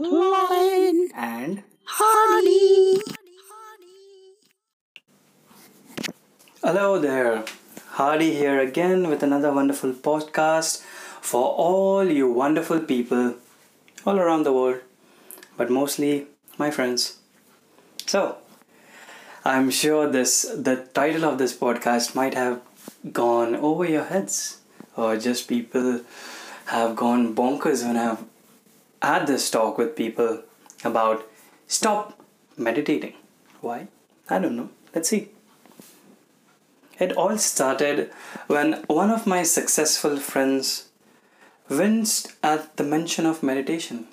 Lion and Harley. Hello there, Harley here again with another wonderful podcast for all you wonderful people all around the world, but mostly my friends. So, I'm sure the title of this podcast might have gone over your heads, or just people have gone bonkers when I've had this talk with people about stop meditating. Why? I don't know. Let's see. It all started when one of my successful friends winced at the mention of meditation,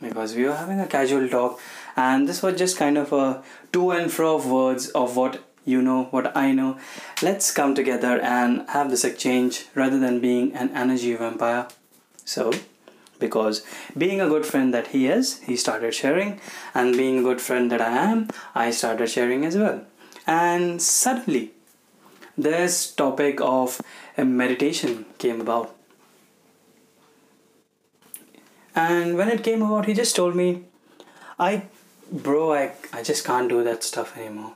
because we were having a casual talk and this was just kind of a to and fro of words of what you know, what I know. Let's come together and have this exchange rather than being an energy vampire. So, because being a good friend that he is, he started sharing, and being a good friend that I am, I started sharing as well. And suddenly, this topic of meditation came about. And when it came about, he just told me, I just can't do that stuff anymore.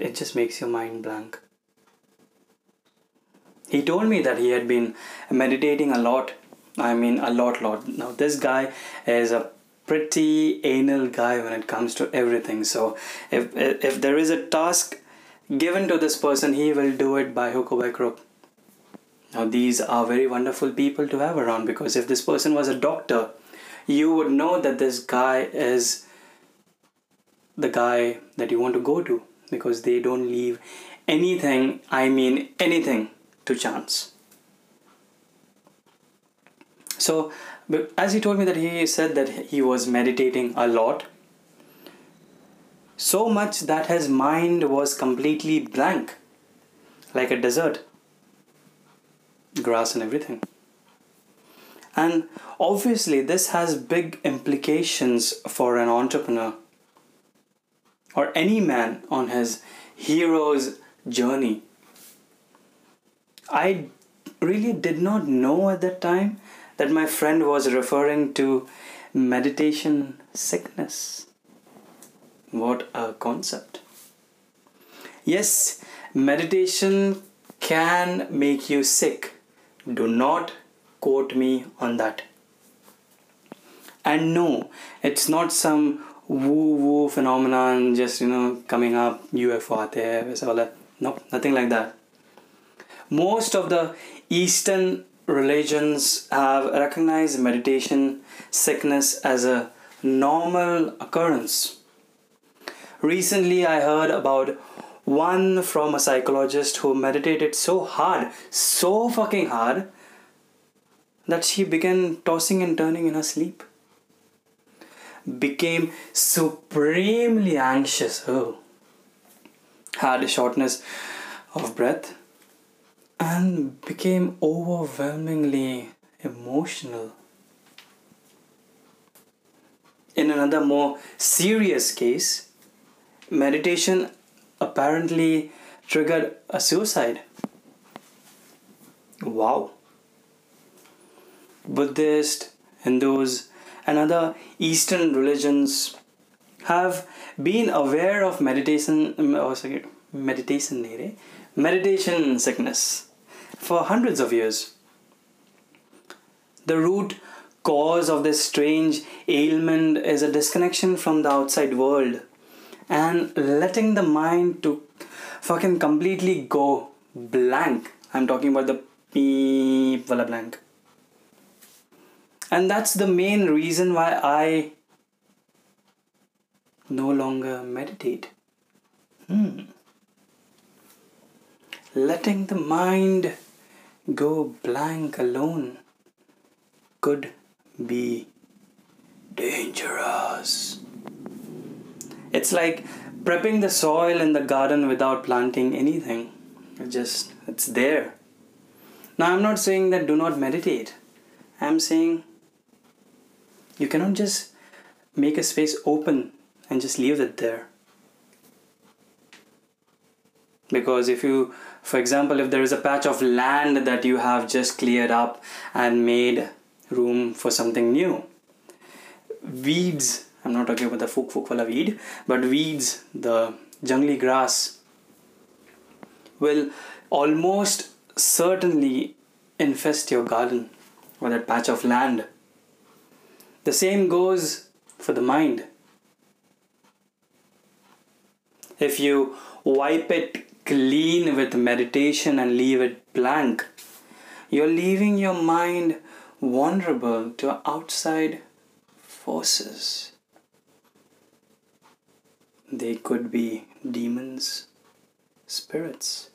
It just makes your mind blank. He told me that he had been meditating a lot. I mean, a lot. Now, this guy is a pretty anal guy when it comes to everything. So, if there is a task given to this person, he will do it by hook or by crook. Now, these are very wonderful people to have around, because if this person was a doctor, you would know that this guy is the guy that you want to go to, because they don't leave anything to chance. So, but as he told me that he said that he was meditating a lot, so much that his mind was completely blank, like a desert, grass and everything. And obviously this has big implications for an entrepreneur or any man on his hero's journey. I really did not know at that time that my friend was referring to meditation sickness. What a concept. Yes, meditation can make you sick. Do not quote me on that. And no, it's not some woo-woo phenomenon, just, coming up, UFO aate hai, waisa wala. No, nothing like that. Most of the Eastern religions have recognized meditation sickness as a normal occurrence. Recently, I heard about one from a psychologist who meditated so fucking hard, that she began tossing and turning in her sleep. Became supremely anxious. Oh. Had a shortness of breath. And became overwhelmingly emotional. In another more serious case, meditation apparently triggered a suicide. Wow. Buddhist, Hindus, and other Eastern religions have been aware of meditation sickness for hundreds of years. The root cause of this strange ailment is a disconnection from the outside world and letting the mind to fucking completely go blank. I'm talking about the peep wala blank. And that's the main reason why I no longer meditate. Letting the mind go blank alone could be dangerous. It's like prepping the soil in the garden without planting anything. It's there. Now, I'm not saying that do not meditate. I'm saying you cannot just make a space open and just leave it there. Because for example, if there is a patch of land that you have just cleared up and made room for something new. Weeds, I'm not talking about the fuk wala weed, but weeds, the jungly grass, will almost certainly infest your garden or that patch of land. The same goes for the mind. If you wipe it clean with meditation and leave it blank, you're leaving your mind vulnerable to outside forces. They could be demons, spirits,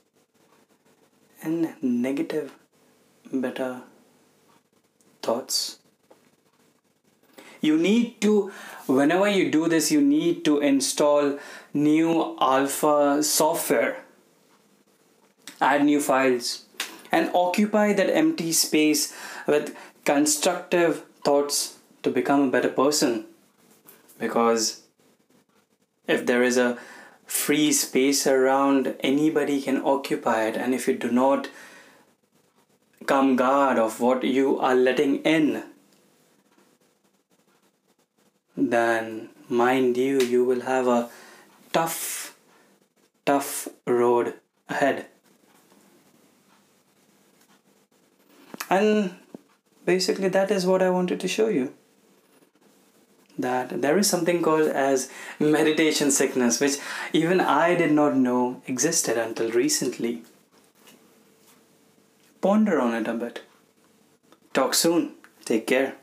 and negative, bitter thoughts. You need to, whenever you do this, you need to install new alpha software, add new files, and occupy that empty space with constructive thoughts to become a better person. Because if there is a free space around, anybody can occupy it. And if you do not come guard of what you are letting in, then mind you, you will have a tough road ahead. And basically that is what I wanted to show you. That there is something called as meditation sickness, which even I did not know existed until recently. Ponder on it a bit. Talk soon. Take care.